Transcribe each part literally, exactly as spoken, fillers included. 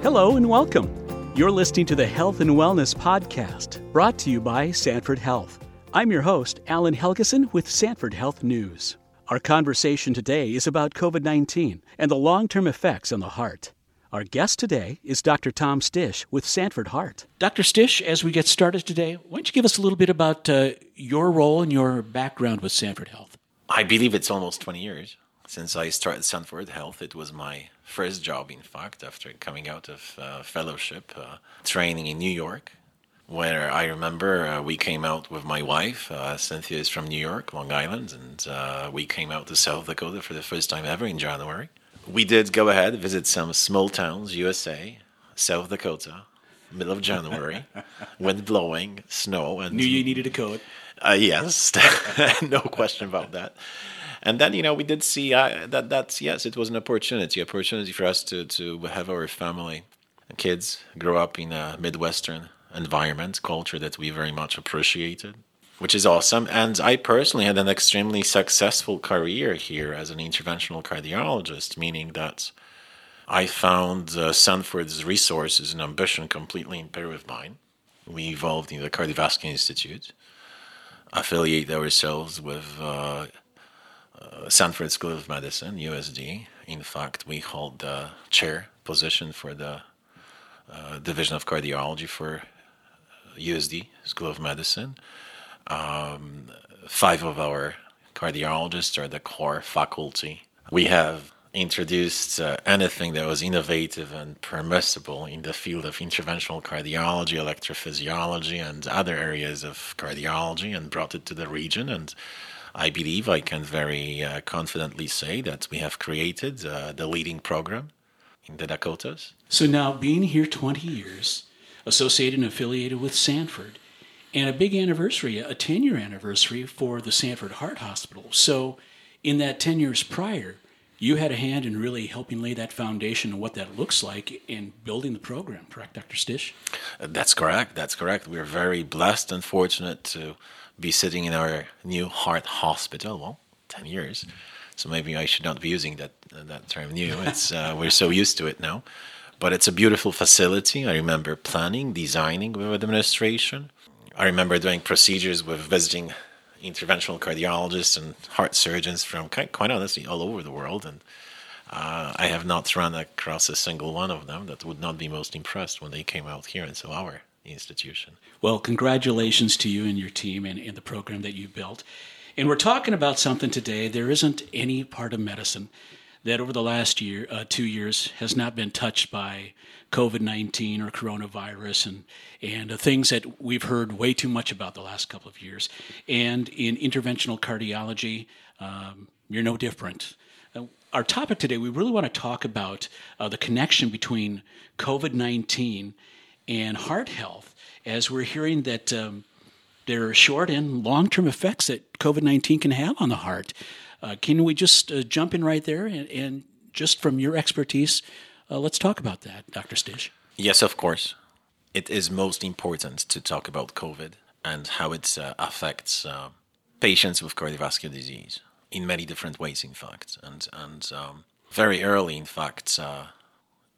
Hello and welcome. You're listening to the Health and Wellness Podcast, brought to you by Sanford Health. I'm your host, Alan Helgeson with Sanford Health News. Our conversation today is about COVID nineteen and the long-term effects on the heart. Our guest today is Doctor Tom Stish with Sanford Heart. Doctor Stish, as we get started today, why don't you give us a little bit about uh, your role and your background with Sanford Health? I believe it's almost twenty years. Since I started Sanford Health, it was my first job, in fact, after coming out of uh, fellowship uh, training in New York, where I remember uh, we came out with my wife. Uh, Cynthia is from New York, Long Island, and uh, we came out to South Dakota for the first time ever in January. We did go ahead and visit some small towns, U S A, South Dakota, middle of January, wind blowing, snow. And knew you needed a coat. Uh, yes, no question about that. And then, you know, we did see uh, that, that's, yes, it was an opportunity, opportunity for us to, to have our family and kids grow up in a Midwestern environment, culture that we very much appreciated, which is awesome. And I personally had an extremely successful career here as an interventional cardiologist, meaning that I found uh, Sanford's resources and ambition completely in pair with mine. We evolved in the Cardiovascular Institute, affiliate ourselves with... Uh, Uh, Sanford School of Medicine, U S D. In fact, we hold the chair position for the uh, Division of Cardiology for U S D, School of Medicine. Um, five of our cardiologists are the core faculty. We have introduced uh, anything that was innovative and permissible in the field of interventional cardiology, electrophysiology, and other areas of cardiology and brought it to the region. And I believe I can very uh, confidently say that we have created uh, the leading program in the Dakotas. So now, being here twenty years, associated and affiliated with Sanford, and a big anniversary, a ten-year anniversary for the Sanford Heart Hospital. So in that ten years prior, you had a hand in really helping lay that foundation and what that looks like in building the program, correct, Doctor Stish? Uh, that's correct. That's correct. We're very blessed and fortunate to be sitting in our new heart hospital. Well, ten years. So maybe I should not be using that that term new. It's uh, we're so used to it now. But it's a beautiful facility. I remember planning, designing with administration. I remember doing procedures with visiting interventional cardiologists and heart surgeons from, quite, quite honestly, all over the world. And uh, I have not run across a single one of them that would not be most impressed when they came out here and saw our institution. Well, congratulations to you and your team and, and the program that you built. And we're talking about something today. There isn't any part of medicine that over the last year, uh, two years, has not been touched by COVID nineteen or coronavirus and, and uh, things that we've heard way too much about the last couple of years. And in interventional cardiology, um, you're no different. Uh, our topic today, we really want to talk about uh, the connection between COVID nineteen and heart health, as we're hearing that um, there are short and long-term effects that COVID nineteen can have on the heart. Uh, can we just uh, jump in right there? And, and just from your expertise, uh, let's talk about that, Doctor Stish. Yes, of course. It is most important to talk about COVID and how it uh, affects uh, patients with cardiovascular disease in many different ways, in fact. And, and um, very early, in fact, uh,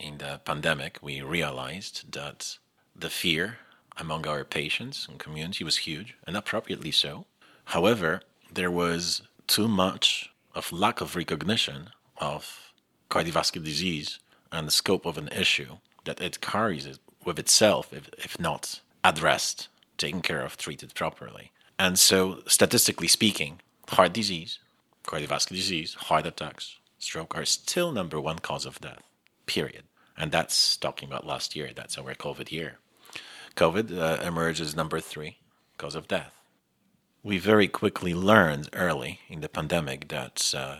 in the pandemic, we realized that the fear among our patients and community was huge, and appropriately so. However, there was too much of lack of recognition of cardiovascular disease and the scope of an issue that it carries with itself, if, if not addressed, taken care of, treated properly. And so, statistically speaking, heart disease, cardiovascular disease, heart attacks, stroke are still number one cause of death, period. And that's talking about last year. That's our COVID year. COVID uh, emerges number three cause of death. We very quickly learned early in the pandemic that uh,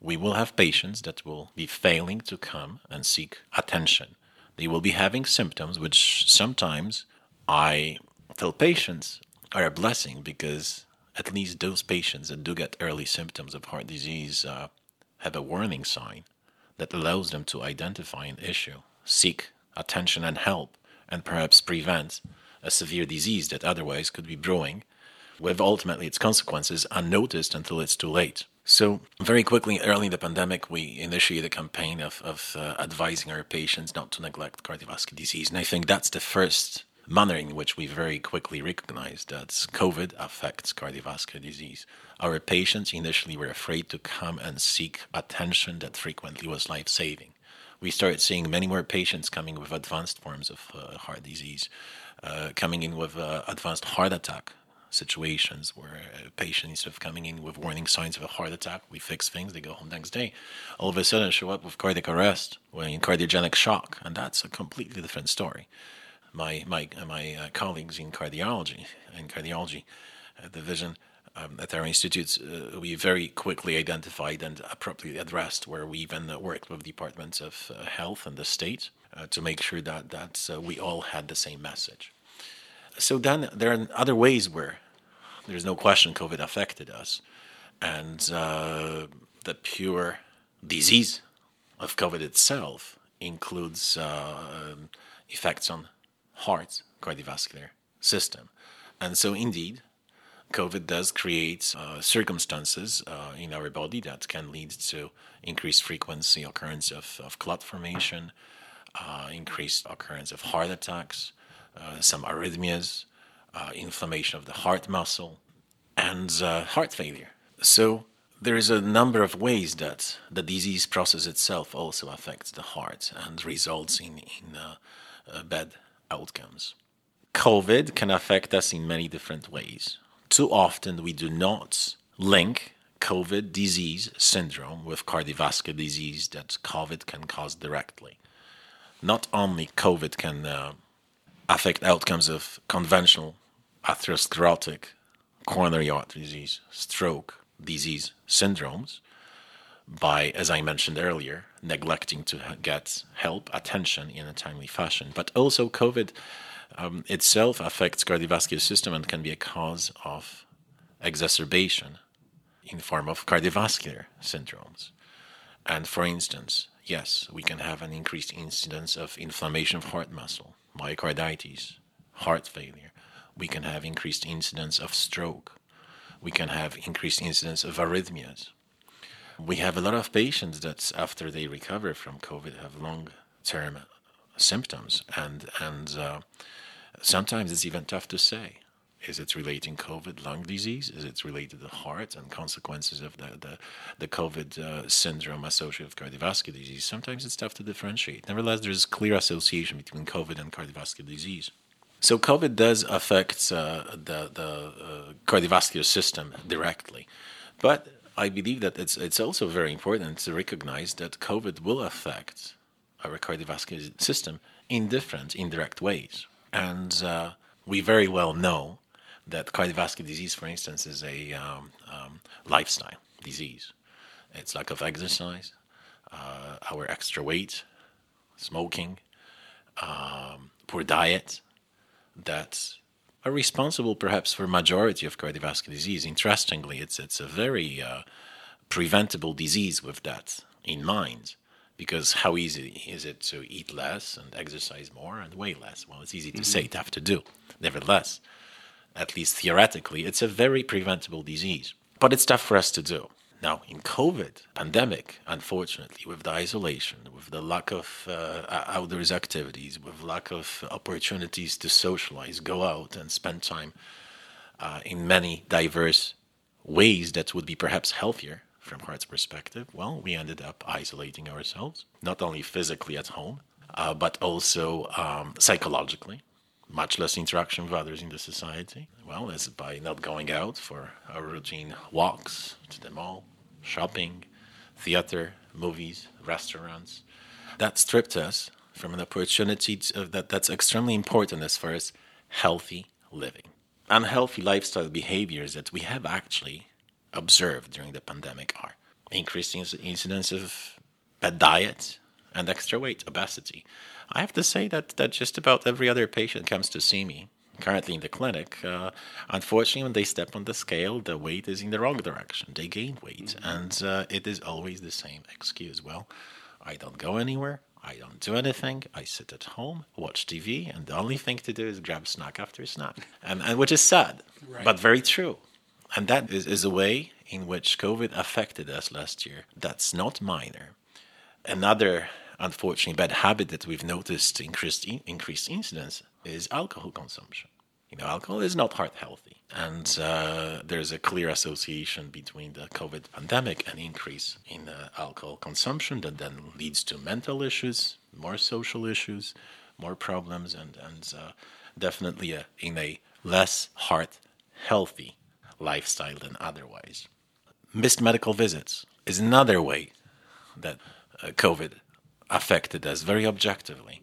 we will have patients that will be failing to come and seek attention. They will be having symptoms, which sometimes I tell patients are a blessing, because at least those patients that do get early symptoms of heart disease uh, have a warning sign that allows them to identify an issue, seek attention and help, and perhaps prevent a severe disease that otherwise could be brewing, with ultimately its consequences unnoticed until it's too late. So very quickly, early in the pandemic, we initiated a campaign of, of uh, advising our patients not to neglect cardiovascular disease. And I think that's the first manner in which we very quickly recognized that COVID affects cardiovascular disease. Our patients initially were afraid to come and seek attention that frequently was life-saving. We started seeing many more patients coming with advanced forms of uh, heart disease, uh, coming in with uh, advanced heart attack situations where a patient, instead of coming in with warning signs of a heart attack, we fix things, they go home the next day. All of a sudden, show up with cardiac arrest, in cardiogenic shock, and that's a completely different story. My my my uh, colleagues in cardiology, in cardiology uh, division um, at our institutes, uh, we very quickly identified and appropriately addressed, where we even worked with departments of uh, health and the state uh, to make sure that, that uh, we all had the same message. So then there are other ways where there's no question COVID affected us. And uh, the pure disease of COVID itself includes uh, effects on heart, cardiovascular system. And so indeed, COVID does create uh, circumstances uh, in our body that can lead to increased frequency, occurrence of, of clot formation, uh, increased occurrence of heart attacks, Uh, some arrhythmias, uh, inflammation of the heart muscle, and uh, heart failure. So there is a number of ways that the disease process itself also affects the heart and results in, in uh, uh, bad outcomes. COVID can affect us in many different ways. Too often we do not link COVID disease syndrome with cardiovascular disease that COVID can cause directly. Not only COVID can uh, affect outcomes of conventional atherosclerotic coronary artery disease, stroke disease syndromes by, as I mentioned earlier, neglecting to get help, attention in a timely fashion. But also COVID um, itself affects cardiovascular system and can be a cause of exacerbation in form of cardiovascular syndromes. And for instance, yes, we can have an increased incidence of inflammation of heart muscle, myocarditis, heart failure. We can have increased incidence of stroke. We can have increased incidence of arrhythmias. We have a lot of patients that after they recover from COVID have long-term symptoms. And, and uh, sometimes it's even tough to say, is it relating COVID lung disease? Is it related to heart and consequences of the, the, the COVID uh, syndrome associated with cardiovascular disease? Sometimes it's tough to differentiate. Nevertheless, there's clear association between COVID and cardiovascular disease. So COVID does affect uh, the, the uh, cardiovascular system directly. But I believe that it's, it's also very important to recognize that COVID will affect our cardiovascular system in different, indirect ways. And uh, we very well know that cardiovascular disease, for instance, is a um, um, lifestyle disease. It's lack of exercise, uh, our extra weight, smoking, um, poor diet, that are responsible perhaps for majority of cardiovascular disease. Interestingly, it's it's a very uh, preventable disease with that in mind, because how easy is it to eat less and exercise more and weigh less? Well, it's easy to mm-hmm. say, tough to do. Nevertheless, at least theoretically, it's a very preventable disease. But it's tough for us to do. Now, in COVID pandemic, unfortunately, with the isolation, with the lack of uh, outdoors activities, with lack of opportunities to socialize, go out and spend time uh, in many diverse ways that would be perhaps healthier from heart's perspective, well, we ended up isolating ourselves, not only physically at home, uh, but also um, psychologically. Much less interaction with others in the society. Well, it's by not going out for our routine walks to the mall, shopping, theater, movies, restaurants. That stripped us from an opportunity to, that that's extremely important as far as healthy living. Unhealthy lifestyle behaviors that we have actually observed during the pandemic are increased incidence of bad diet and extra weight, obesity. I have to say that, that just about every other patient comes to see me currently in the clinic. Uh, unfortunately, when they step on the scale, the weight is in the wrong direction. They gain weight, and uh, it is always the same excuse. Well, I don't go anywhere. I don't do anything. I sit at home, watch T V, and the only thing to do is grab snack after snack, and, and which is sad, right, but very true. And that is, is a way in which COVID affected us last year. That's not minor. Another, unfortunately, bad habit that we've noticed increased in, increased incidence is alcohol consumption. You know, alcohol is not heart healthy. And uh, there's a clear association between the COVID pandemic and increase in uh, alcohol consumption that then leads to mental issues, more social issues, more problems, and, and uh, definitely a, in a less heart healthy lifestyle than otherwise. Missed medical visits is another way that uh, COVID affected us very objectively.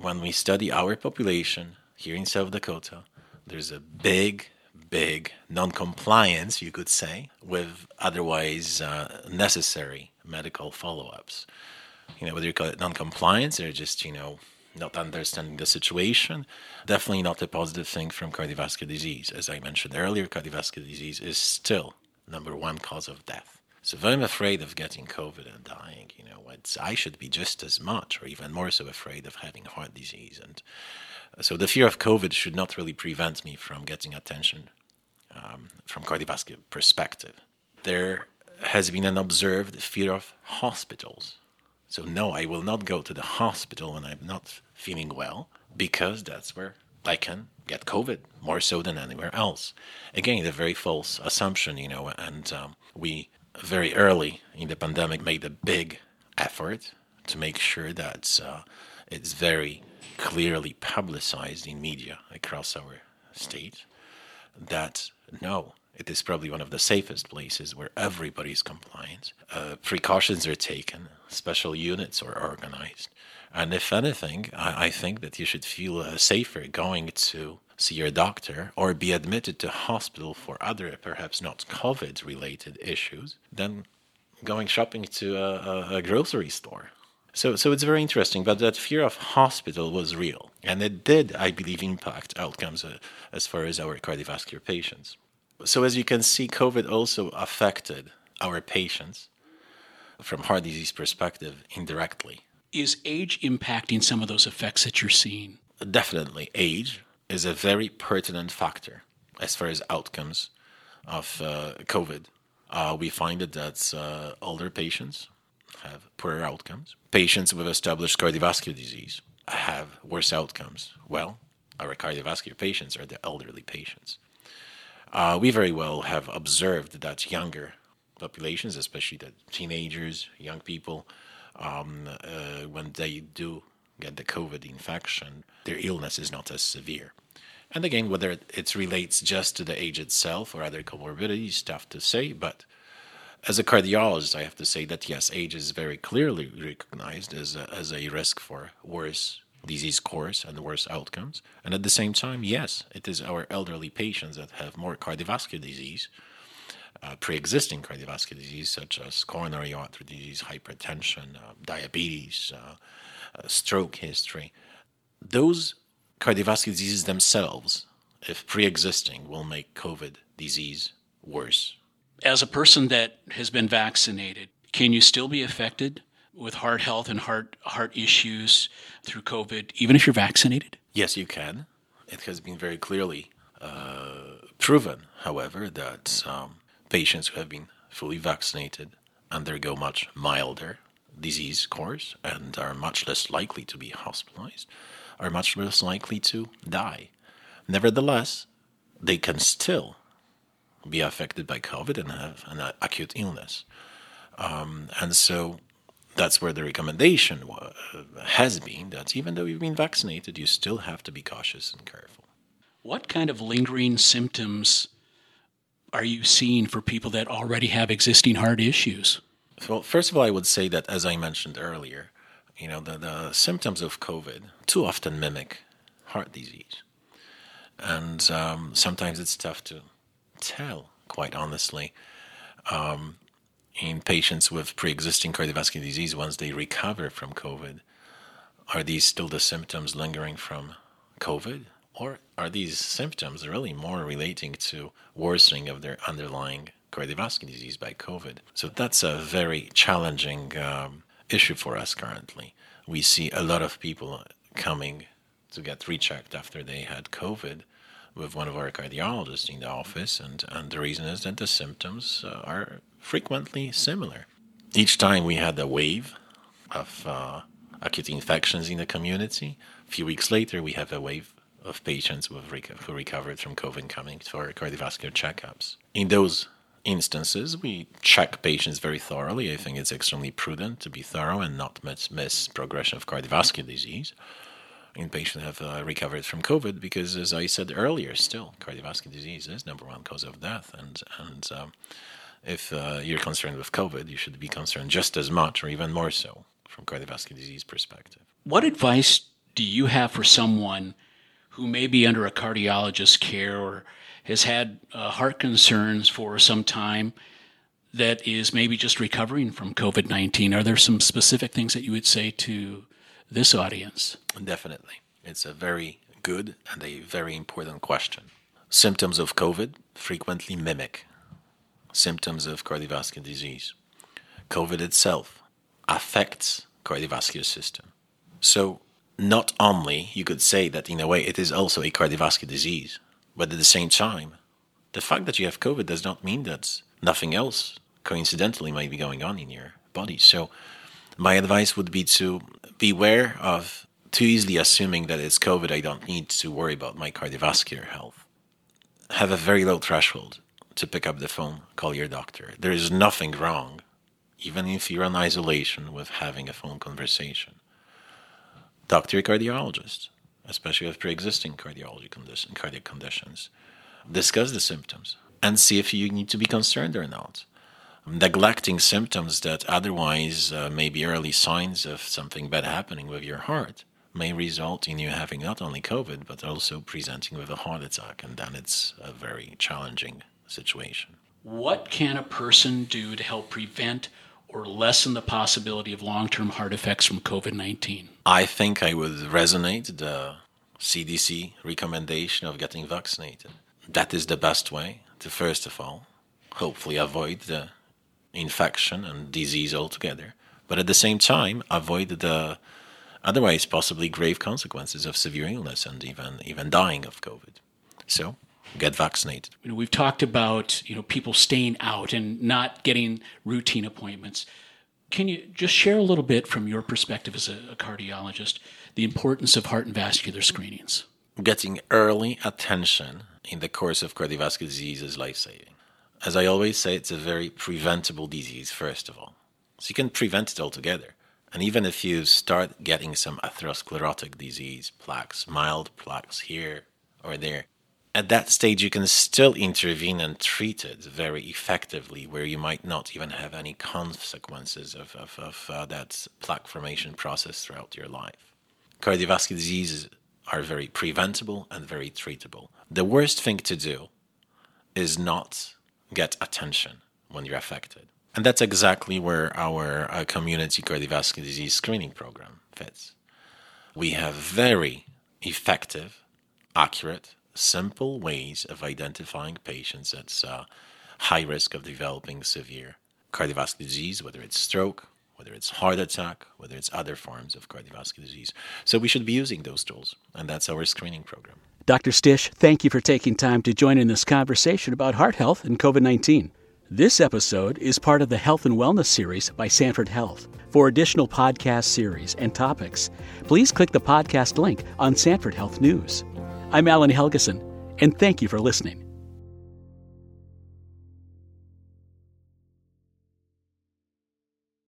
When we study our population here in South Dakota, there's a big, big non-compliance, you could say, with otherwise uh, necessary medical follow-ups. You know, whether you call it non-compliance or just, you know, not understanding the situation, definitely not a positive thing from cardiovascular disease. As I mentioned earlier, cardiovascular disease is still number one cause of death. So if I'm afraid of getting COVID and dying, you know, it's, I should be just as much or even more so afraid of having heart disease. And so the fear of COVID should not really prevent me from getting attention um, from cardiovascular perspective. There has been an observed fear of hospitals. So no, I will not go to the hospital when I'm not feeling well, because that's where I can get COVID, more so than anywhere else. Again, the very false assumption, you know, and um, we very early in the pandemic made a big effort to make sure that uh, it's very clearly publicized in media across our state that no, it is probably one of the safest places where everybody's compliant. Uh, precautions are taken. Special units are organized. And if anything, I, I think that you should feel uh, safer going to see your doctor or be admitted to hospital for other, perhaps not COVID-related issues, than going shopping to a, a grocery store. So, so it's very interesting, but that fear of hospital was real. And it did, I believe, impact outcomes uh, as far as our cardiovascular patients. So as you can see, COVID also affected our patients from heart disease perspective indirectly. Is age impacting some of those effects that you're seeing? Definitely. Age is a very pertinent factor as far as outcomes of uh, COVID. Uh, we find that that's, uh, older patients have poorer outcomes. Patients with established cardiovascular disease have worse outcomes. Well, our cardiovascular patients are the elderly patients. Uh, we very well have observed that younger populations, especially the teenagers, young people, um, uh, when they do get the COVID infection, their illness is not as severe. And again, whether it relates just to the age itself or other comorbidities, tough to say. But as a cardiologist, I have to say that, yes, age is very clearly recognized as a, as a risk for worse disease course and worse outcomes. And at the same time, yes, it is our elderly patients that have more cardiovascular disease, uh, pre-existing cardiovascular disease such as coronary artery disease, hypertension, uh, diabetes, uh, uh, stroke history. Those cardiovascular diseases themselves, if pre-existing, will make COVID disease worse. As a person that has been vaccinated, can you still be affected with heart health and heart heart issues through COVID, even if you're vaccinated? Yes, you can. It has been very clearly uh, proven, however, that um, patients who have been fully vaccinated undergo much milder disease course and are much less likely to be hospitalized, are much less likely to die. Nevertheless, they can still be affected by COVID and have an acute illness. Um, and so... That's where the recommendation has been that even though you've been vaccinated, you still have to be cautious and careful. What kind of lingering symptoms are you seeing for people that already have existing heart issues? Well, first of all, I would say that, as I mentioned earlier, you know, the, the symptoms of COVID too often mimic heart disease. And um, sometimes it's tough to tell, quite honestly. Um In patients with pre-existing cardiovascular disease, once they recover from COVID, are these still the symptoms lingering from COVID? Or are these symptoms really more relating to worsening of their underlying cardiovascular disease by COVID? So that's a very challenging um, issue for us currently. We see a lot of people coming to get rechecked after they had COVID with one of our cardiologists in the office, and, and the reason is that the symptoms are frequently similar. Each time we had a wave of uh, acute infections in the community, a few weeks later we have a wave of patients with reco- who recovered from COVID coming to our cardiovascular checkups. In those instances, we check patients very thoroughly. I think it's extremely prudent to be thorough and not miss, miss progression of cardiovascular disease in patients who have uh, recovered from COVID, because, as I said earlier, still cardiovascular disease is number one cause of death, and and um, if uh, you're concerned with COVID, you should be concerned just as much or even more so from cardiovascular disease perspective. What advice do you have for someone who may be under a cardiologist's care or has had uh, heart concerns for some time that is maybe just recovering from COVID nineteen? Are there some specific things that you would say to this audience? Definitely. It's a very good and a very important question. Symptoms of COVID frequently mimic symptoms of cardiovascular disease. COVID itself affects cardiovascular system. So not only you could say that in a way it is also a cardiovascular disease, but at the same time, the fact that you have COVID does not mean that nothing else coincidentally might be going on in your body. So my advice would be to beware of too easily assuming that it's COVID, I don't need to worry about my cardiovascular health. Have a very low threshold to pick up the phone, call your doctor. There is nothing wrong, even if you're in isolation, with having a phone conversation. Talk to your cardiologist, especially with pre-existing cardiology condition, cardiac conditions. Discuss the symptoms and see if you need to be concerned or not. Neglecting symptoms that otherwise uh, may be early signs of something bad happening with your heart may result in you having not only COVID, but also presenting with a heart attack, and then it's a very challenging situation. What can a person do to help prevent or lessen the possibility of long-term heart effects from COVID nineteen? I think I would resonate the C D C recommendation of getting vaccinated. That is the best way to, first of all, hopefully avoid the infection and disease altogether, but at the same time avoid the otherwise possibly grave consequences of severe illness and even even dying of COVID. So get vaccinated. You know, we've talked about, you know, people staying out and not getting routine appointments. Can you just share a little bit from your perspective as a, a cardiologist the importance of heart and vascular screenings? Getting early attention in the course of cardiovascular disease is life-saving. As I always say, it's a very preventable disease, first of all. So you can prevent it altogether. And even if you start getting some atherosclerotic disease, plaques, mild plaques here or there, at that stage you can still intervene and treat it very effectively, where you might not even have any consequences of, of, of uh, that plaque formation process throughout your life. Cardiovascular diseases are very preventable and very treatable. The worst thing to do is not get attention when you're affected. And that's exactly where our uh, community cardiovascular disease screening program fits. We have very effective, accurate, simple ways of identifying patients at uh, high risk of developing severe cardiovascular disease, whether it's stroke, whether it's heart attack, whether it's other forms of cardiovascular disease. So we should be using those tools, and that's our screening program. Doctor Stish, thank you for taking time to join in this conversation about heart health and COVID nineteen. This episode is part of the Health and Wellness series by Sanford Health. For additional podcast series and topics, please click the podcast link on Sanford Health News. I'm Alan Helgeson, and thank you for listening.